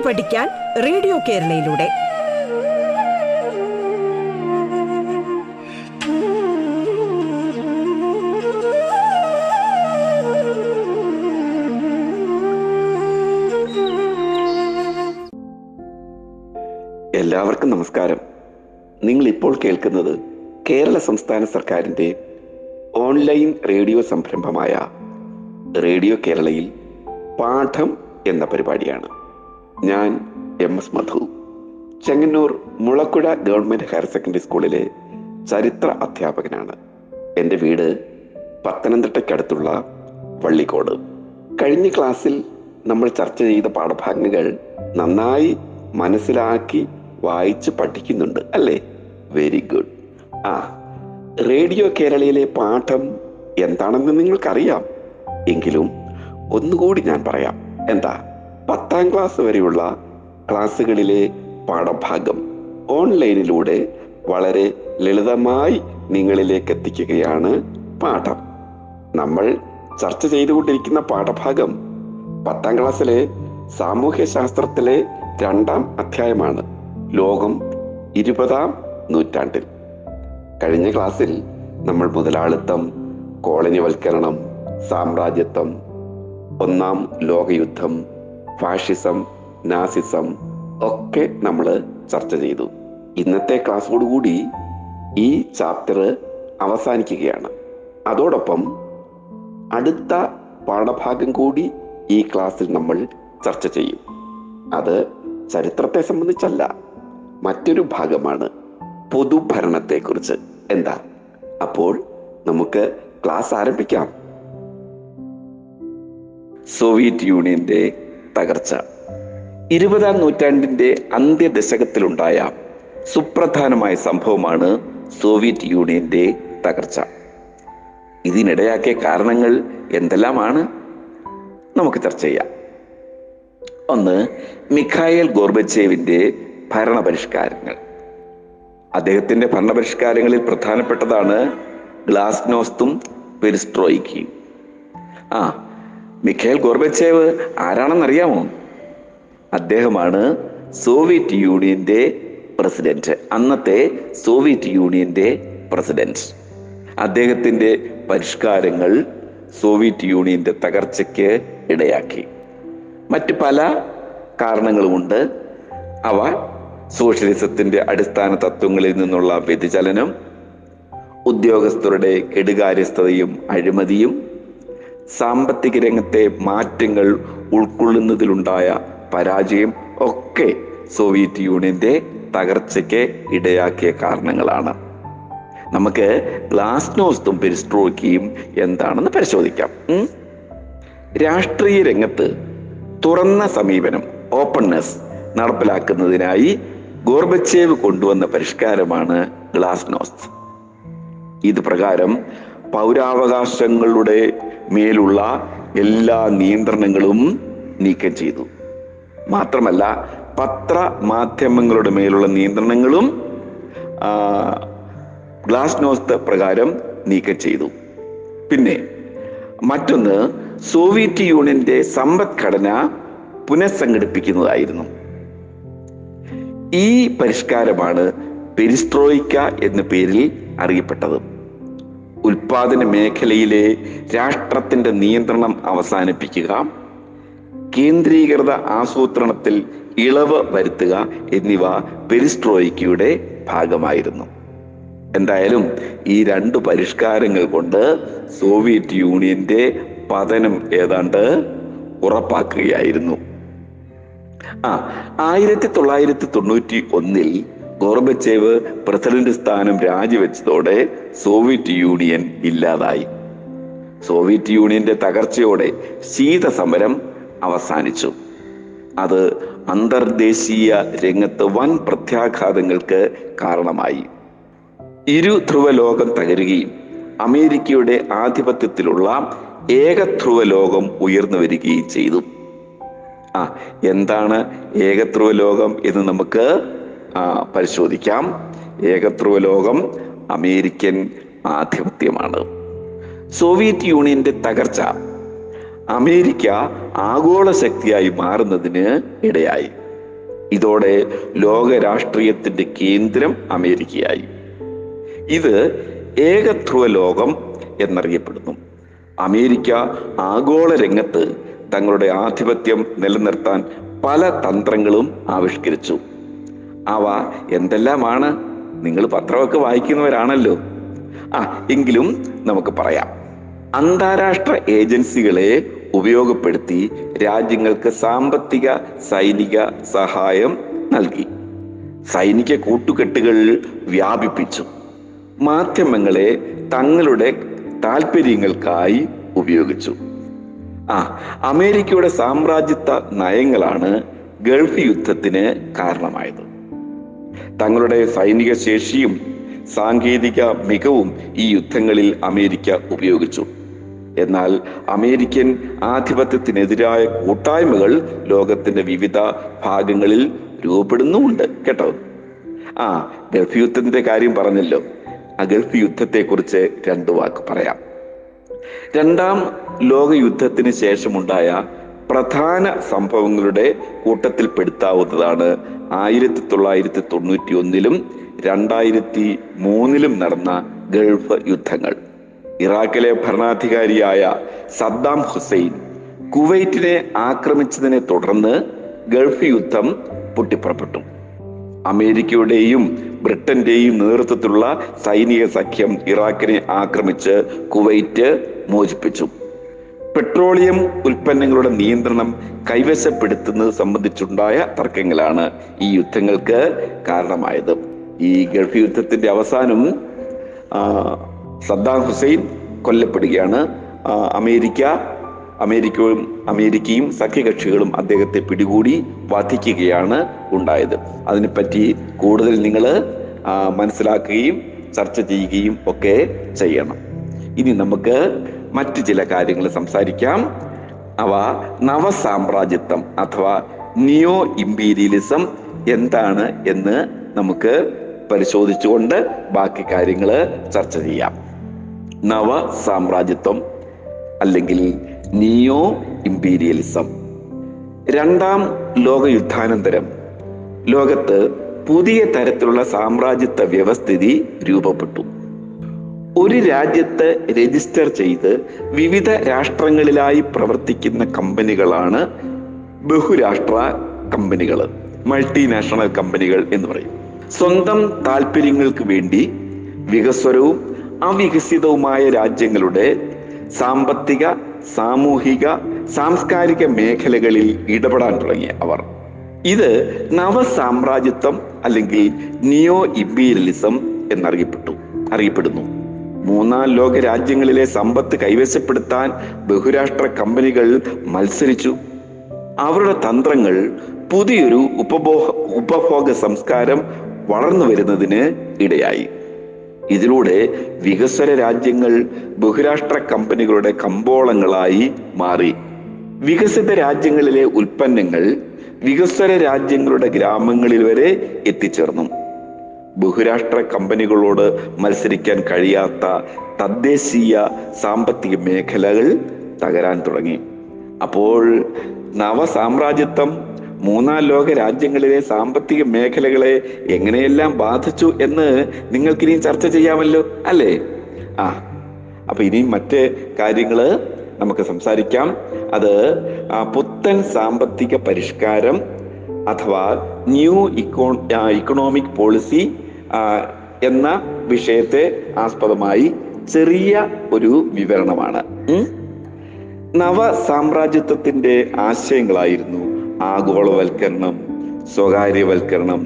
കേട്ടു പഠിക്കാൻ റേഡിയോ കേരളയിലൂടെ. എല്ലാവർക്കും നമസ്കാരം. നിങ്ങൾ ഇപ്പോൾ കേൾക്കുന്നത് കേരള സംസ്ഥാന സർക്കാരിൻ്റെ ഓൺലൈൻ റേഡിയോ സംരംഭമായ റേഡിയോ കേരളയിൽ പാഠം എന്ന പരിപാടിയാണ്. ഞാൻ MS മധു. Chengannur Mulakkuzha government higher secondary സ്കൂളിലെ ചരിത്ര അധ്യാപകനാണ്. എൻ്റെ വീട് പത്തനംതിട്ടയ്ക്കടുത്തുള്ള പള്ളിക്കോട്. കഴിഞ്ഞ ക്ലാസ്സിൽ നമ്മൾ ചർച്ച ചെയ്ത പാഠഭാഗങ്ങൾ നന്നായി മനസ്സിലാക്കി വായിച്ച് പഠിക്കുന്നുണ്ട് അല്ലേ? Very good. റേഡിയോ കേരളയിലെ പാഠം എന്താണെന്ന് നിങ്ങൾക്കറിയാം. എങ്കിലും ഒന്നുകൂടി ഞാൻ പറയാം. എന്താ? 10ാം ക്ലാസ് വരെയുള്ള ക്ലാസ്സുകളിലെ പാഠഭാഗം ഓൺലൈനിലൂടെ വളരെ ലളിതമായി നിങ്ങളിലേക്ക് എത്തിക്കുകയാണ് പാഠം. നമ്മൾ ചർച്ച ചെയ്തുകൊണ്ടിരിക്കുന്ന പാഠഭാഗം 10ാം ക്ലാസ്സിലെ സാമൂഹ്യശാസ്ത്രത്തിലെ 2ാം അധ്യായമാണ്, ലോകം 20ാം നൂറ്റാണ്ടിൽ. കഴിഞ്ഞ ക്ലാസ്സിൽ നമ്മൾ മുതലാളിത്തം, കോളനിവൽക്കരണം, സാമ്രാജ്യത്വം, 1ാം ലോകയുദ്ധം, ഫാഷിസം, നാസിസം ഒക്കെ നമ്മൾ ചർച്ച ചെയ്തു. ഇന്നത്തെ ക്ലാസ്സോടുകൂടി ഈ ചാപ്റ്റർ അവസാനിക്കുകയാണ്. അതോടൊപ്പം അടുത്ത പാഠഭാഗം കൂടി ഈ ക്ലാസ്സിൽ നമ്മൾ ചർച്ച ചെയ്യും. അത് ചരിത്രത്തെ സംബന്ധിച്ചല്ല, മറ്റൊരു ഭാഗമാണ് പൊതുഭരണത്തെക്കുറിച്ച്. എന്താ? അപ്പോൾ നമുക്ക് ക്ലാസ് ആരംഭിക്കാം. സോവിയറ്റ് യൂണിയന്റെ തകർച്ച. 20ാം നൂറ്റാണ്ടിന്റെ അന്ത്യദശകത്തിലുണ്ടായ സുപ്രധാനമായ സംഭവമാണ് സോവിയറ്റ് യൂണിയന്റെ തകർച്ച. ഇതിനിടയാക്കിയ കാരണങ്ങൾ എന്തെല്ലാമാണ്? നമുക്ക് ചർച്ച ചെയ്യാം. 1. മിഖായേൽ ഗോർബച്ചേവിന്റെ ഭരണപരിഷ്കാരങ്ങൾ. അദ്ദേഹത്തിന്റെ ഭരണപരിഷ്കാരങ്ങളിൽ പ്രധാനപ്പെട്ടതാണ് ഗ്ലാസ്നോസ്തും പെരിസ്ട്രോയിക്കും. Mikhail Gorbachev ആരാണെന്നറിയാമോ? അദ്ദേഹമാണ് സോവിയറ്റ് യൂണിയന്റെ പ്രസിഡന്റ്, അന്നത്തെ സോവിയറ്റ് യൂണിയന്റെ പ്രസിഡന്റ്. അദ്ദേഹത്തിന്റെ പരിഷ്കാരങ്ങൾ സോവിയറ്റ് യൂണിയന്റെ തകർച്ചയ്ക്ക് ഇടയാക്കി. മറ്റ് പല കാരണങ്ങളുമുണ്ട്. അവ സോഷ്യലിസത്തിന്റെ അടിസ്ഥാന തത്വങ്ങളിൽ നിന്നുള്ള വ്യതിചലനം, ഉദ്യോഗസ്ഥരുടെ കെടുകാര്യസ്ഥതയും അഴിമതിയും, സാമ്പത്തിക രംഗത്തെ മാറ്റങ്ങൾ ഉൾക്കൊള്ളുന്നതിലുണ്ടായ പരാജയം ഒക്കെ സോവിയറ്റ് യൂണിയന്റെ തകർച്ചയ്ക്ക് ഇടയാക്കിയ കാരണങ്ങളാണ്. നമുക്ക് ഗ്ലാസ്നോസ്തും പെരിസ്ട്രോയ്ക്കയും എന്താണെന്ന് പരിശോധിക്കാം. രാഷ്ട്രീയ രംഗത്ത് തുറന്ന സമീപനം, ഓപ്പൺനെസ്, നടപ്പിലാക്കുന്നതിനായി ഗോർബച്ചേവ് കൊണ്ടുവന്ന പരിഷ്കാരമാണ് ഗ്ലാസ്നോസ്ത്. ഇത് പ്രകാരം പൗരാവകാശങ്ങളുടെ മേലുള്ള എല്ലാ നിയന്ത്രണങ്ങളും നീക്കം ചെയ്തു. മാത്രമല്ല, പത്രമാധ്യമങ്ങളുടെ മേലുള്ള നിയന്ത്രണങ്ങളും ഗ്ലാസ്നോസ്ത് പ്രകാരം നീക്കം ചെയ്തു. പിന്നെ മറ്റൊന്ന്, സോവിയറ്റ് യൂണിയന്റെ സമ്പദ്ഘടന പുനഃസംഘടിപ്പിക്കുന്നതായിരുന്നു. ഈ പരിഷ്കാരമാണ് പെരിസ്ട്രോയിക്ക എന്ന പേരിൽ അറിയപ്പെട്ടത്. ഉൽപാദന മേഖലയിലെ രാഷ്ട്രത്തിന്റെ നിയന്ത്രണം അവസാനിപ്പിക്കുക, കേന്ദ്രീകൃത ആസൂത്രണത്തിൽ ഇളവ് വരുത്തുക എന്നിവ പെരിസ്ട്രോയിക്കയുടെ ഭാഗമായിരുന്നു. എന്തായാലും ഈ 2 പരിഷ്കാരങ്ങൾ കൊണ്ട് സോവിയറ്റ് യൂണിയന്റെ പതനം ഏതാണ്ട് ഉറപ്പാക്കുകയായിരുന്നു. 1991-ൽ ഗോർബച്ചേവ് പ്രസിഡന്റ് സ്ഥാനം രാജിവെച്ചതോടെ സോവിയറ്റ് യൂണിയൻ ഇല്ലാതായി. സോവിയറ്റ് യൂണിയന്റെ തകർച്ചയോടെ ശീതസമരം അവസാനിച്ചു. അത് അന്തർദേശീയ രംഗത്ത് വൻ പ്രത്യാഘാതങ്ങൾക്ക് കാരണമായി. ഇരുധ്രുവ ലോകം തകരുകയും അമേരിക്കയുടെ ആധിപത്യത്തിലുള്ള ഏകധ്രുവ ലോകം ഉയർന്നു വരികയും ചെയ്തു. എന്താണ് ഏകധ്രുവ ലോകം എന്ന് നമുക്ക് പരിശോധിക്കാം. ഏകധ്രുവ ലോകം അമേരിക്കൻ ആധിപത്യമാണ്. സോവിയറ്റ് യൂണിയന്റെ തകർച്ച അമേരിക്ക ആഗോള ശക്തിയായി മാറുന്നതിന് ഇടയായി. ഇതോടെ ലോക രാഷ്ട്രീയത്തിന്റെ കേന്ദ്രം അമേരിക്കയായി. ഇത് ഏകധ്രുവ ലോകം എന്നറിയപ്പെടുന്നു. അമേരിക്ക ആഗോള രംഗത്ത് തങ്ങളുടെ ആധിപത്യം നിലനിർത്താൻ പല തന്ത്രങ്ങളും ആവിഷ്കരിച്ചു. അവ എന്തെല്ലാമാണ്? നിങ്ങൾ പത്രമൊക്കെ വായിക്കുന്നവരാണല്ലോ. എങ്കിലും നമുക്ക് പറയാം. അന്താരാഷ്ട്ര ഏജൻസികളെ ഉപയോഗപ്പെടുത്തി രാജ്യങ്ങൾക്ക് സാമ്പത്തിക സൈനിക സഹായം നൽകി. സൈനിക കൂട്ടുകെട്ടുകൾ വ്യാപിപ്പിച്ചു. മാധ്യമങ്ങളെ തങ്ങളുടെ താൽപര്യങ്ങൾക്കായി ഉപയോഗിച്ചു. അമേരിക്കയുടെ സാമ്രാജ്യത്വ നയങ്ങളാണ് ഗൾഫ് യുദ്ധത്തിന് കാരണമായത്. തങ്ങളുടെ സൈനിക ശേഷിയും സാങ്കേതിക മികവും ഈ യുദ്ധങ്ങളിൽ അമേരിക്ക ഉപയോഗിച്ചു. എന്നാൽ അമേരിക്കൻ ആധിപത്യത്തിനെതിരായ കൂട്ടായ്മകൾ ലോകത്തിന്റെ വിവിധ ഭാഗങ്ങളിൽ രൂപപ്പെടുന്നുമുണ്ട് കേട്ടോ. ഗൾഫ് യുദ്ധത്തിന്റെ കാര്യം പറഞ്ഞല്ലോ. ആ ഗൾഫ് യുദ്ധത്തെ കുറിച്ച് രണ്ടു വാക്ക് പറയാം. രണ്ടാം ലോക യുദ്ധത്തിന് ശേഷമുണ്ടായ പ്രധാന സംഭവങ്ങളുടെ കൂട്ടത്തിൽപ്പെടുത്താവുന്നതാണ് 1991-ലും 2003-ലും നടന്ന ഗൾഫ് യുദ്ധങ്ങൾ. ഇറാഖിലെ ഭരണാധികാരിയായ സദ്ദാം ഹുസൈൻ കുവൈറ്റിനെ ആക്രമിച്ചതിനെ തുടർന്ന് ഗൾഫ് യുദ്ധം പൊട്ടിപ്പുറപ്പെട്ടു. അമേരിക്കയുടെയും ബ്രിട്ടന്റെയും നേതൃത്വത്തിലുള്ള സൈനിക സഖ്യം ഇറാഖിനെ ആക്രമിച്ച് കുവൈറ്റ് മോചിപ്പിച്ചു. പെട്രോളിയം ഉൽപ്പന്നങ്ങളുടെ നിയന്ത്രണം കൈവശപ്പെടുത്തുന്നത് സംബന്ധിച്ചുണ്ടായ തർക്കങ്ങളാണ് ഈ യുദ്ധങ്ങൾക്ക് കാരണമായത്. ഈ ഗൾഫ് യുദ്ധത്തിന്റെ അവസാനം സദ്ദാം ഹുസൈൻ കൊല്ലപ്പെടുകയാണ്. അമേരിക്കയും സഖ്യകക്ഷികളും അദ്ദേഹത്തെ പിടികൂടി വധിക്കുകയാണ് ഉണ്ടായത്. അതിനെപ്പറ്റി കൂടുതൽ നിങ്ങൾ മനസ്സിലാക്കുകയും ചർച്ച ചെയ്യുകയും ഒക്കെ ചെയ്യണം. ഇനി നമുക്ക് മറ്റു ചില കാര്യങ്ങൾ സംസാരിക്കാം. അവ നവസാമ്രാജ്യത്വം അഥവാ നിയോ ഇംപീരിയലിസം എന്താണ് എന്ന് നമുക്ക് പരിശോധിച്ചുകൊണ്ട് ബാക്കി കാര്യങ്ങൾ ചർച്ച ചെയ്യാം. നവ സാമ്രാജ്യത്വം അല്ലെങ്കിൽ നിയോ ഇംപീരിയലിസം രണ്ടാം ലോകയുദ്ധാനന്തരം ലോകത്ത് പുതിയ തരത്തിലുള്ള സാമ്രാജ്യത്വ വ്യവസ്ഥിതി രൂപപ്പെട്ടു. ഒരു രാജ്യത്ത് രജിസ്റ്റർ ചെയ്ത് വിവിധ രാഷ്ട്രങ്ങളിലായി പ്രവർത്തിക്കുന്ന കമ്പനികളാണ് ബഹുരാഷ്ട്ര കമ്പനികൾ, മൾട്ടിനാഷണൽ കമ്പനികൾ എന്ന് പറയും. സ്വന്തം താല്പര്യങ്ങൾക്ക് വേണ്ടി വികസ്വരവും അവികസിതവുമായ രാജ്യങ്ങളുടെ സാമ്പത്തിക, സാമൂഹിക, സാംസ്കാരിക മേഖലകളിൽ ഇടപെടാൻ തുടങ്ങിയ അവർ. ഇത് നവസാമ്രാജ്യത്വം അല്ലെങ്കിൽ നിയോ ഇംപീരിയലിസം എന്നറിയപ്പെടുന്നു. മൂന്നാം ലോക രാജ്യങ്ങളിലെ സമ്പത്ത് കൈവശപ്പെടുത്താൻ ബഹുരാഷ്ട്ര കമ്പനികൾ മത്സരിച്ചു. അവരുടെ തന്ത്രങ്ങൾ പുതിയൊരു ഉപഭോഗ സംസ്കാരം വളർന്നു വരുന്നതിന് ഇടയായി. ഇതിലൂടെ വികസ്വര രാജ്യങ്ങൾ ബഹുരാഷ്ട്ര കമ്പനികളുടെ കമ്പോളങ്ങളായി മാറി. വികസിത രാജ്യങ്ങളിലെ ഉൽപ്പന്നങ്ങൾ വികസ്വര രാജ്യങ്ങളുടെ ഗ്രാമങ്ങളിൽ വരെ എത്തിച്ചേർന്നു. ബഹുരാഷ്ട്ര കമ്പനികളോട് മത്സരിക്കാൻ കഴിയാത്ത തദ്ദേശീയ സാമ്പത്തിക മേഖലകൾ തകരാൻ തുടങ്ങി. അപ്പോൾ നവസാമ്രാജ്യത്വം മൂന്നാം ലോക രാജ്യങ്ങളിലെ സാമ്പത്തിക മേഖലകളെ എങ്ങനെയെല്ലാം ബാധിച്ചു എന്ന് നിങ്ങൾക്കിനിയും ചർച്ച ചെയ്യാമല്ലോ, അല്ലേ? അപ്പൊ ഇനിയും മറ്റ് കാര്യങ്ങൾ നമുക്ക് സംസാരിക്കാം. അത് പുത്തൻ സാമ്പത്തിക പരിഷ്കാരം അഥവാ ന്യൂ ഇക്കണോമിക് പോളിസി എന്ന വിഷയത്തെ ആസ്പദമായി ചെറിയ ഒരു വിവരണമാണ്. നവസാമ്രാജ്യത്വത്തിന്റെ ആശയങ്ങളായിരുന്നു ആഗോളവൽക്കരണം, സ്വകാര്യവൽക്കരണം,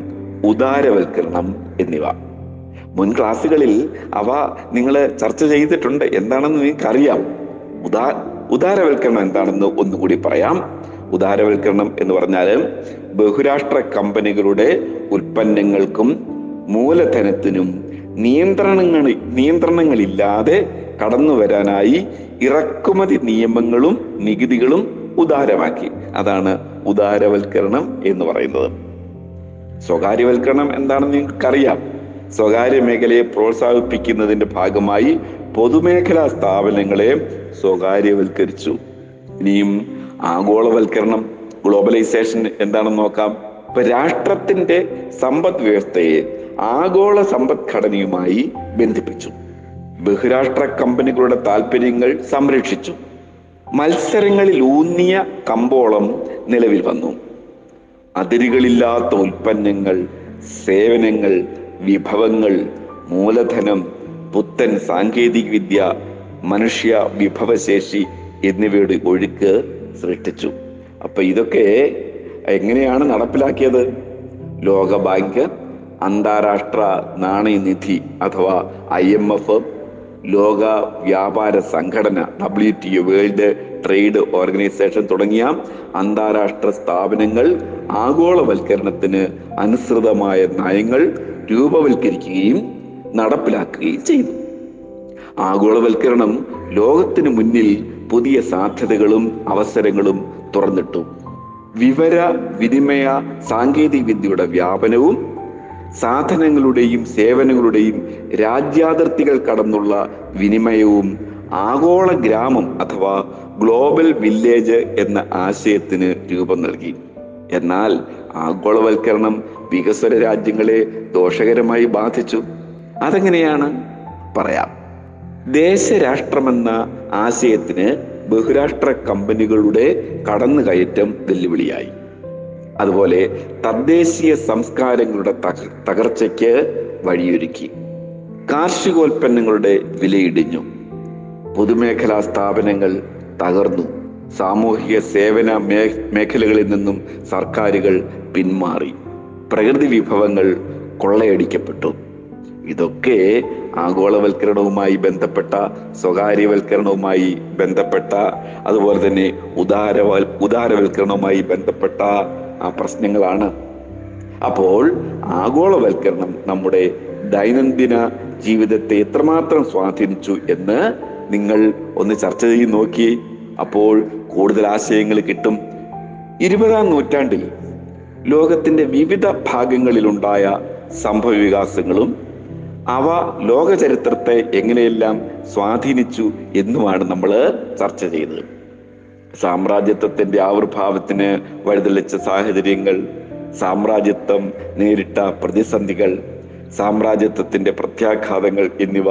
ഉദാരവൽക്കരണം എന്നിവ. മുൻ ക്ലാസ്സുകളിൽ അവ നിങ്ങൾ ചർച്ച ചെയ്തിട്ടുണ്ട്. എന്താണെന്ന് നിങ്ങൾക്കറിയാം. ഉദാരവൽക്കരണം എന്താണെന്ന് ഒന്നുകൂടി പറയാം. ഉദാരവൽക്കരണം എന്ന് പറഞ്ഞാൽ ബഹുരാഷ്ട്ര കമ്പനികളുടെ ഉൽപ്പന്നങ്ങൾക്കും മൂലധനത്തിനും നിയന്ത്രണങ്ങളില്ലാതെ കടന്നു വരാനായി ഇറക്കുമതി നിയമങ്ങളും നികുതികളും ഉദാരമാക്കി. അതാണ് ഉദാരവൽക്കരണം എന്ന് പറയുന്നത്. സ്വകാര്യവൽക്കരണം എന്താണെന്ന് നിങ്ങൾക്കറിയാം. സ്വകാര്യ മേഖലയെ പ്രോത്സാഹിപ്പിക്കുന്നതിന്റെ ഭാഗമായി പൊതുമേഖലാ സ്ഥാപനങ്ങളെ സ്വകാര്യവൽക്കരിച്ചു. ഇനിയും ആഗോളവൽക്കരണം, ഗ്ലോബലൈസേഷൻ എന്താണെന്ന് നോക്കാം. അപ്പൊ രാഷ്ട്രത്തിന്റെ സമ്പദ് വ്യവസ്ഥയെ ആഗോള സമ്പദ്ഘടനയുമായി ബന്ധിപ്പിച്ചു. ബഹുരാഷ്ട്ര കമ്പനികളുടെ താല്പര്യങ്ങൾ സംരക്ഷിച്ചു. മത്സരങ്ങളിൽ ഊന്നിയ കമ്പോളം നിലവിൽ വന്നു. അതിരുകളില്ലാത്ത ഉൽപ്പന്നങ്ങൾ, സേവനങ്ങൾ, വിഭവങ്ങൾ, മൂലധനം, പുത്തൻ സാങ്കേതികവിദ്യ, മനുഷ്യ വിഭവശേഷി എന്നിവയുടെ ഒഴുക്ക് സൃഷ്ടിച്ചു. അപ്പൊ ഇതൊക്കെ എങ്ങനെയാണ് നടപ്പിലാക്കിയത്? ലോകബാങ്ക്, അന്താരാഷ്ട്ര നാണയനിധി അഥവാ IMF, ലോക വ്യാപാര സംഘടന WTO, വേൾഡ് ട്രേഡ് ഓർഗനൈസേഷൻ തുടങ്ങിയ അന്താരാഷ്ട്ര സ്ഥാപനങ്ങൾ ആഗോളവൽക്കരണത്തിന് അനുസൃതമായ നയങ്ങൾ രൂപവൽക്കരിക്കുകയും നടപ്പിലാക്കുകയും ചെയ്തു. ആഗോളവൽക്കരണം ലോകത്തിന് മുന്നിൽ പുതിയ സാധ്യതകളും അവസരങ്ങളും തുറന്നിട്ടു. വിവര വിനിമയ സാങ്കേതിക വിദ്യയുടെ വ്യാപനവും സാധനങ്ങളുടെയും സേവനങ്ങളുടെയും രാജ്യാതിർത്തികൾ കടന്നുള്ള വിനിമയവും ആഗോള ഗ്രാമം അഥവാ ഗ്ലോബൽ വില്ലേജ് എന്ന ആശയത്തിന് രൂപം നൽകി. എന്നാൽ ആഗോളവൽക്കരണം വികസ്വര രാജ്യങ്ങളെ ദോഷകരമായി ബാധിച്ചു. അതെങ്ങനെയാണ്? പറയാം. ദേശരാഷ്ട്രമെന്ന ആശയത്തിന് ബഹുരാഷ്ട്ര കമ്പനികളുടെ കടന്നുകയറ്റം വെല്ലുവിളിയായി. അതുപോലെ തദ്ദേശീയ സംസ്കാരങ്ങളുടെ തകർച്ചയ്ക്ക് വഴിയൊരുക്കി. കാർഷികോൽപ്പന്നങ്ങളുടെ വിലയിടിഞ്ഞു, പൊതുമേഖലാ സ്ഥാപനങ്ങൾ തകർന്നു, സാമൂഹിക സേവന മേഖലകളിൽ നിന്നും സർക്കാരുകൾ പിന്മാറി, പ്രകൃതി വിഭവങ്ങൾ കൊള്ളയടിക്കപ്പെട്ടു. ഇതൊക്കെ ആഗോളവൽക്കരണവുമായി ബന്ധപ്പെട്ട, സ്വകാര്യവൽക്കരണവുമായി ബന്ധപ്പെട്ട, അതുപോലെ തന്നെ ഉദാരവൽക്കരണവുമായി ബന്ധപ്പെട്ട പ്രശ്നങ്ങളാണ്. അപ്പോൾ ആഗോളവൽക്കരണം നമ്മുടെ ദൈനംദിന ജീവിതത്തെ എത്രമാത്രം സ്വാധീനിച്ചു എന്ന് നിങ്ങൾ ഒന്ന് ചർച്ച ചെയ്ത് നോക്കി. അപ്പോൾ കൂടുതൽ ആശയങ്ങൾ കിട്ടും. 20-ാം നൂറ്റാണ്ടിൽ ലോകത്തിൻ്റെ വിവിധ ഭാഗങ്ങളിലുണ്ടായ സംഭവ വികാസങ്ങളും അവ ലോകചരിത്രത്തെ എങ്ങനെയെല്ലാം സ്വാധീനിച്ചു എന്നുമാണ് നമ്മൾ ചർച്ച ചെയ്തത്. സാമ്രാജ്യത്വത്തിന്റെ ആവിർഭാവത്തിന് വഴിതെളിച്ച സാഹചര്യങ്ങൾ, സാമ്രാജ്യത്വം നേരിട്ട പ്രതിസന്ധികൾ, സാമ്രാജ്യത്വത്തിന്റെ പ്രത്യാഘാതങ്ങൾ എന്നിവ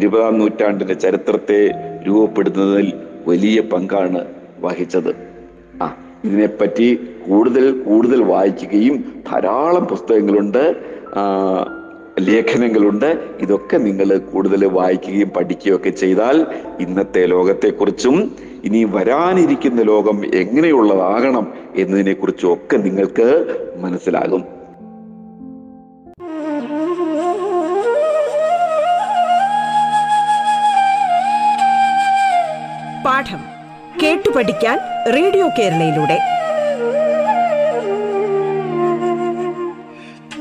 20-ാം നൂറ്റാണ്ടിന്റെ ചരിത്രത്തെ രൂപപ്പെടുത്തുന്നതിൽ വലിയ പങ്കാണ് വഹിച്ചത്. ഇതിനെപ്പറ്റി കൂടുതൽ വായിക്കുകയും ധാരാളം പുസ്തകങ്ങളുണ്ട്, ലേഖനങ്ങളുണ്ട്. ഇതൊക്കെ നിങ്ങൾ കൂടുതൽ വായിക്കുകയും പഠിക്കുകയും ഒക്കെ ചെയ്താൽ ഇന്നത്തെ ലോകത്തെക്കുറിച്ചും ഇനി വരാനിരിക്കുന്ന ലോകം എങ്ങനെയുള്ളതാകണം എന്നതിനെ കുറിച്ചും ഒക്കെ നിങ്ങൾക്ക് മനസ്സിലാകും. പാഠം കേട്ടു പഠിക്കാൻ റേഡിയോ കേരളയിലൂടെ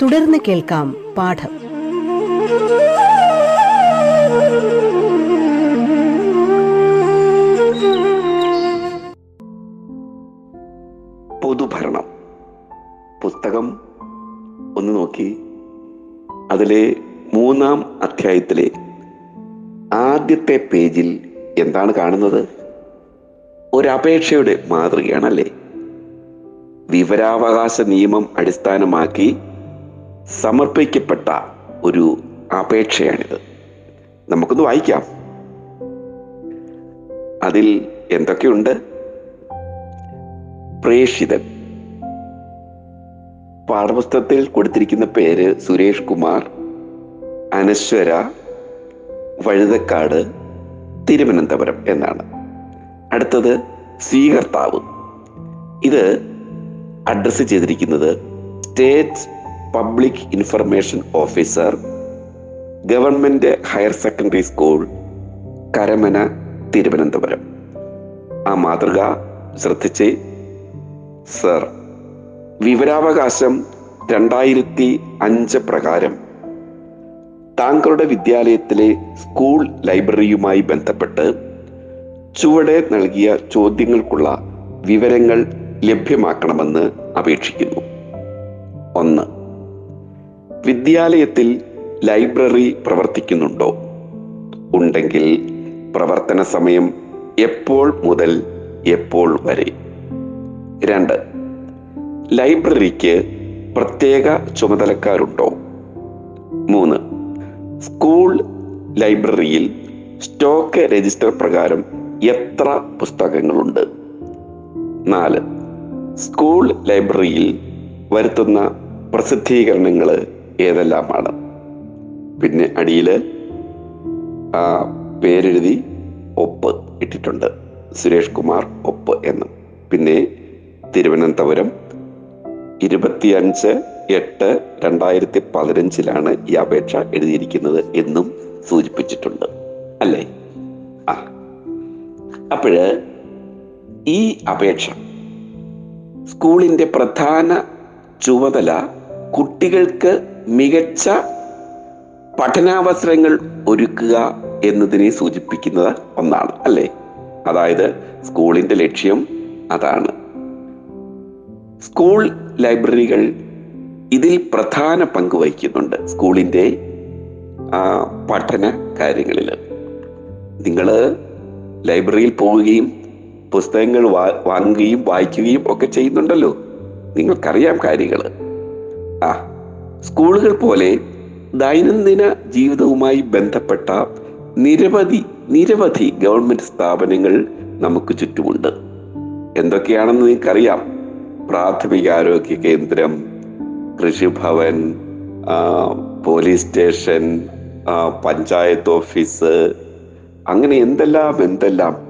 തുടർന്ന് കേൾക്കാം പാഠം. പൊതുഭരണം പുസ്തകം ഒന്ന് നോക്കി. അതിലെ 3-ാം അധ്യായത്തിലെ ആദ്യത്തെ പേജിൽ എന്താണ് കാണുന്നത്? ഒരപേക്ഷയുടെ മാതൃകയാണല്ലേ. വിവരാവകാശ നിയമം അടിസ്ഥാനമാക്കി സമർപ്പിക്കപ്പെട്ട ഒരു അപേക്ഷയാണിത്. നമുക്കൊന്ന് വായിക്കാം. അതിൽ എന്തൊക്കെയുണ്ട്? പ്രേഷിതൻ. പാഠപുസ്തകത്തിൽ കൊടുത്തിരിക്കുന്ന പേര് സുരേഷ് കുമാർ, അനശ്വര, വഴുതക്കാട്, തിരുവനന്തപുരം എന്നാണ്. അടുത്തത് സ്വീകർത്താവ്. ഇത് അഡ്രസ്സ് ചെയ്തിരിക്കുന്നത് state public information officer, government higher secondary school, Karamana, Thiruvananthapuram. ആ മാതൃക ശ്രദ്ധിച്ച്. സർ, വിവരാവകാശം 2005 പ്രകാരം താങ്കളുടെ വിദ്യാലയത്തിലെ സ്കൂൾ ലൈബ്രറിയുമായി ബന്ധപ്പെട്ട് ചുവടെ നൽകിയ ചോദ്യങ്ങൾക്കുള്ള വിവരങ്ങൾ ലഭ്യമാക്കണമെന്ന് അപേക്ഷിക്കുന്നു. 1. വിദ്യാലയത്തിൽ ലൈബ്രറി പ്രവർത്തിക്കുന്നുണ്ടോ? ഉണ്ടെങ്കിൽ പ്രവർത്തന സമയം എപ്പോൾ മുതൽ എപ്പോൾ വരെ? 2. ലൈബ്രറിക്ക് പ്രത്യേക ചുമതലക്കാരുണ്ടോ? 3. സ്കൂൾ ലൈബ്രറിയിൽ സ്റ്റോക്ക് രജിസ്റ്റർ പ്രകാരം എത്ര പുസ്തകങ്ങളുണ്ട്? 4. സ്കൂൾ ലൈബ്രറിയിൽ വരുത്തുന്ന പ്രസിദ്ധീകരണങ്ങൾ ഏതെല്ലാമാണ്? പിന്നെ അടിയിൽ പേരെഴുതി ഒപ്പ് ഇട്ടിട്ടുണ്ട്, സുരേഷ് കുമാർ ഒപ്പ് എന്ന്. പിന്നെ തിരുവനന്തപുരം 25/8/2015 ഈ അപേക്ഷ എഴുതിയിരിക്കുന്നത് എന്നും സൂചിപ്പിച്ചിട്ടുണ്ട്, അല്ലേ? അപ്പോഴ് ഈ അപേക്ഷ സ്കൂളിൻ്റെ പ്രധാന ചുമതല കുട്ടികൾക്ക് മികച്ച പഠനാവസരങ്ങൾ ഒരുക്കുക എന്നതിനെ സൂചിപ്പിക്കുന്നത് ഒന്നാണ്, അല്ലേ? അതായത് സ്കൂളിൻ്റെ ലക്ഷ്യം അതാണ്. സ്കൂൾ ലൈബ്രറികൾ ഇതിൽ പ്രധാന പങ്ക് വഹിക്കുന്നുണ്ട് സ്കൂളിൻ്റെ പഠന കാര്യങ്ങളിൽ. നിങ്ങൾ ലൈബ്രറിയിൽ പോവുകയും പുസ്തകങ്ങൾ വാങ്ങുകയും വായിക്കുകയും ഒക്കെ ചെയ്യുന്നുണ്ടല്ലോ, നിങ്ങൾക്കറിയാം കാര്യങ്ങൾ. സ്കൂളുകൾ പോലെ ദൈനംദിന ജീവിതവുമായി ബന്ധപ്പെട്ട നിരവധി ഗവൺമെൻറ് സ്ഥാപനങ്ങൾ നമുക്ക് ചുറ്റുമുണ്ട്. എന്തൊക്കെയാണെന്ന് നിങ്ങൾക്കറിയാം. പ്രാഥമികാരോഗ്യ കേന്ദ്രം, കൃഷിഭവൻ, പോലീസ് സ്റ്റേഷൻ, പഞ്ചായത്ത് ഓഫീസ്, അങ്ങനെ എന്തെല്ലാം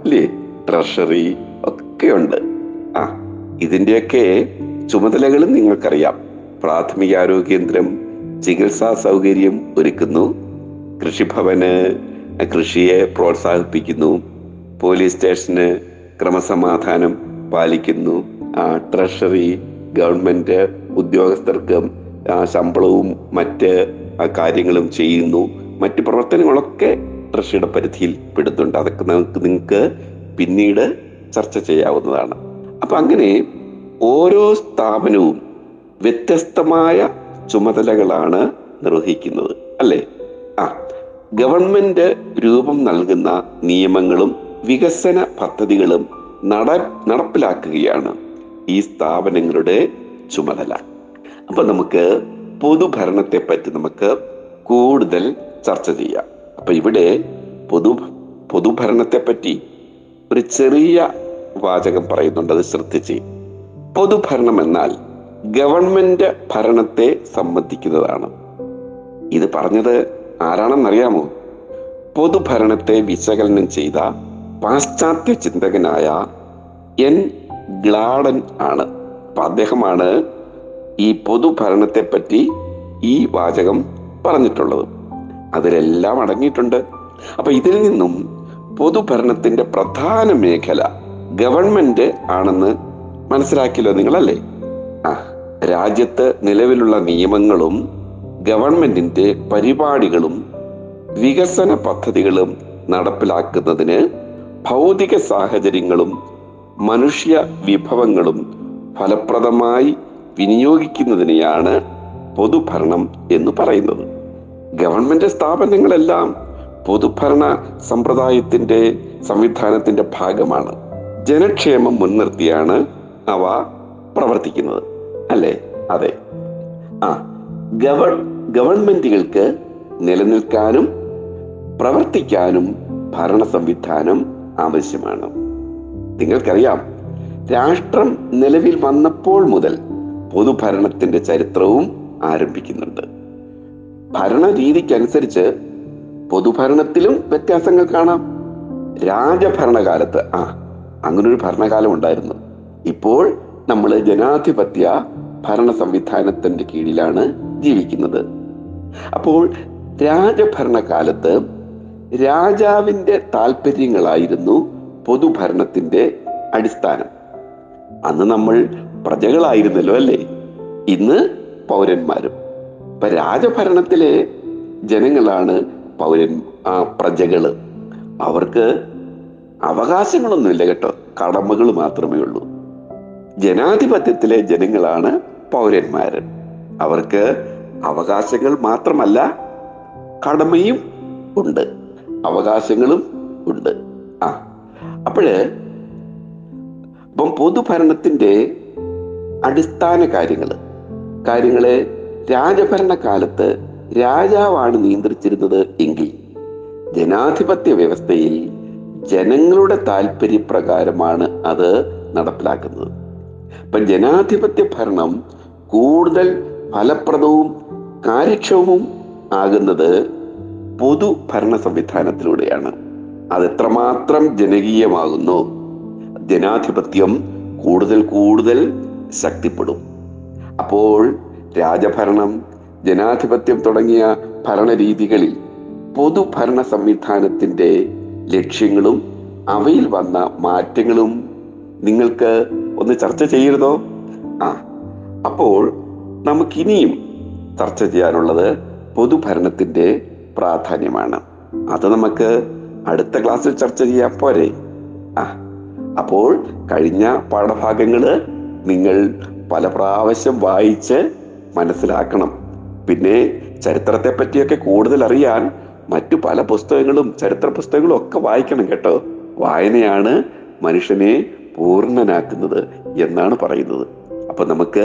അല്ലേ, ട്രഷറി ഒക്കെയുണ്ട്. ഇതിൻ്റെയൊക്കെ ചുമതലകളും നിങ്ങൾക്കറിയാം. പ്രാഥമികാരോഗ്യ കേന്ദ്രം ചികിത്സാ സൗകര്യം ഒരുക്കുന്നു, കൃഷിഭവന് കൃഷിയെ പ്രോത്സാഹിപ്പിക്കുന്നു, പോലീസ് സ്റ്റേഷന് ക്രമസമാധാനം പാലിക്കുന്നു, ട്രഷറി ഗവൺമെൻറ് ഉദ്യോഗസ്ഥർക്ക് ശമ്പളവും മറ്റ് കാര്യങ്ങളും ചെയ്യുന്നു. മറ്റ് പ്രവർത്തനങ്ങളൊക്കെ ട്രഷറിയുടെ പരിധിയിൽ പെടുന്നുണ്ട്. അതൊക്കെ നിങ്ങൾക്ക് പിന്നീട് ചർച്ച ചെയ്യാവുന്നതാണ്. അപ്പം അങ്ങനെ ഓരോ സ്ഥാപനവും വ്യത്യസ്തമായ ചുമതലകളാണ് നിർവഹിക്കുന്നത്, അല്ലേ? ഗവൺമെൻറ് രൂപം നൽകുന്ന നിയമങ്ങളും വികസന പദ്ധതികളും നടപ്പിലാക്കുകയാണ് ഈ സ്ഥാപനങ്ങളുടെ ചുമതല. അപ്പം നമുക്ക് പൊതുഭരണത്തെപ്പറ്റി നമുക്ക് കൂടുതൽ ചർച്ച ചെയ്യാം. അപ്പം ഇവിടെ പൊതുഭരണത്തെപ്പറ്റി ഒരു ചെറിയ വാചകം പറയുന്നുണ്ട്, അത് ശ്രദ്ധിച്ച്. പൊതുഭരണം എന്നാൽ ഗവൺമെൻറ് ഭരണത്തെ സംബന്ധിക്കുന്നതാണ്. ഇത് പറഞ്ഞത് ആരാണെന്നറിയാമോ? പൊതുഭരണത്തെ വിശകലനം ചെയ്ത പാശ്ചാത്യ ചിന്തകനായ എൻ ഗ്ലാഡൻ ആണ്. അപ്പം അദ്ദേഹമാണ് ഈ പൊതുഭരണത്തെപ്പറ്റി ഈ വാചകം പറഞ്ഞിട്ടുള്ളത്. അതിലെല്ലാം അടങ്ങിയിട്ടുണ്ട്. അപ്പം ഇതിൽ നിന്നും പൊതുഭരണത്തിൻ്റെ പ്രധാന മേഖല ഗവൺമെൻറ് ആണെന്ന് മനസ്സിലാക്കിയല്ലോ നിങ്ങളല്ലേ? രാജ്യത്ത് നിലവിലുള്ള നിയമങ്ങളും ഗവൺമെൻറ്റിൻ്റെ പരിപാടികളും വികസന പദ്ധതികളും നടപ്പിലാക്കുന്നതിന് ഭൗതിക സാഹചര്യങ്ങളും മനുഷ്യ വിഭവങ്ങളും ഫലപ്രദമായി വിനിയോഗിക്കുന്നതിനെയാണ് പൊതുഭരണം എന്ന് പറയുന്നത്. ഗവൺമെൻറ് സ്ഥാപനങ്ങളെല്ലാം പൊതുഭരണ സംവിധാനത്തിൻ്റെ ഭാഗമാണ്. ജനക്ഷേമം മുൻനിർത്തിയാണ് അവ പ്രവർത്തിക്കുന്നത്, അല്ലേ? അതെ. ഗവൺമെൻറ്റുകൾക്ക് നിലനിൽക്കാനും പ്രവർത്തിക്കാനും ഭരണ സംവിധാനം ആവശ്യമാണ്. നിങ്ങൾക്കറിയാം, രാഷ്ട്രം നിലവിൽ വന്നപ്പോൾ മുതൽ പൊതുഭരണത്തിൻ്റെ ചരിത്രവും ആരംഭിക്കുന്നുണ്ട്. ഭരണരീതിക്കനുസരിച്ച് പൊതുഭരണത്തിലും വ്യത്യാസങ്ങൾ കാണാം. രാജഭരണകാലത്ത് അങ്ങനൊരു ഭരണകാലം ഉണ്ടായിരുന്നു. ഇപ്പോൾ നമ്മൾ ജനാധിപത്യ ഭരണ സംവിധാനത്തിൻ്റെ കീഴിലാണ് ജീവിക്കുന്നത്. അപ്പോൾ രാജഭരണകാലത്ത് രാജാവിൻ്റെ താല്പര്യങ്ങളായിരുന്നു പൊതുഭരണത്തിൻ്റെ അടിസ്ഥാനം. അന്ന് നമ്മൾ പ്രജകളായിരുന്നല്ലോ, അല്ലേ? ഇന്ന് പൗരന്മാരും. ഇപ്പൊ രാജഭരണത്തിലെ ജനങ്ങളാണ് പ്രജകള്. അവർക്ക് അവകാശങ്ങളൊന്നുമില്ല കേട്ടോ, കടമകൾ മാത്രമേ ഉള്ളൂ. ജനാധിപത്യത്തിലെ ജനങ്ങളാണ് പൗരന്മാര്. അവർക്ക് അവകാശങ്ങൾ മാത്രമല്ല കടമയും ഉണ്ട്, അവകാശങ്ങളും ഉണ്ട്. അപ്പം പൊതുഭരണത്തിൻ്റെ അടിസ്ഥാന കാര്യങ്ങളെ രാജഭരണകാലത്ത് രാജാവാണ് നിയന്ത്രിച്ചിരുന്നത് എങ്കിൽ ജനാധിപത്യ വ്യവസ്ഥയിൽ ജനങ്ങളുടെ താല്പര്യപ്രകാരമാണ് അത് നടപ്പിലാക്കുന്നത്. അപ്പം ജനാധിപത്യ ഭരണം കൂടുതൽ ഫലപ്രദവും കാര്യക്ഷമവും ആകുന്നത് പൊതുഭരണ സംവിധാനത്തിലൂടെയാണ്. അതെത്രമാത്രം ജനകീയമാകുന്നു ജനാധിപത്യം കൂടുതൽ കൂടുതൽ ശക്തിപ്പെടും. അപ്പോൾ രാജഭരണം, ജനാധിപത്യം തുടങ്ങിയ ഭരണരീതികളിൽ പൊതുഭരണ സംവിധാനത്തിൻ്റെ ലക്ഷ്യങ്ങളും അവയിൽ വന്ന മാറ്റങ്ങളും നിങ്ങൾക്ക് ഒന്ന് ചർച്ച ചെയ്യരുതോ? അപ്പോൾ നമുക്കിനിയും ചർച്ച ചെയ്യാനുള്ളത് പൊതുഭരണത്തിൻ്റെ പ്രാധാന്യമാണ്. അത് നമുക്ക് അടുത്ത ക്ലാസ്സിൽ ചർച്ച ചെയ്യാൻ പോരെ? അപ്പോൾ കഴിഞ്ഞ പാഠഭാഗങ്ങൾ നിങ്ങൾ പല പ്രാവശ്യം വായിച്ച് മനസ്സിലാക്കണം. പിന്നെ ചരിത്രത്തെ പറ്റിയൊക്കെ കൂടുതൽ അറിയാൻ മറ്റു പല പുസ്തകങ്ങളും ചരിത്ര പുസ്തകങ്ങളും ഒക്കെ വായിക്കണം കേട്ടോ. വായനയാണ് മനുഷ്യനെ പൂർണ്ണനാക്കുന്നത് എന്നാണ് പറയുന്നത്. അപ്പം നമുക്ക്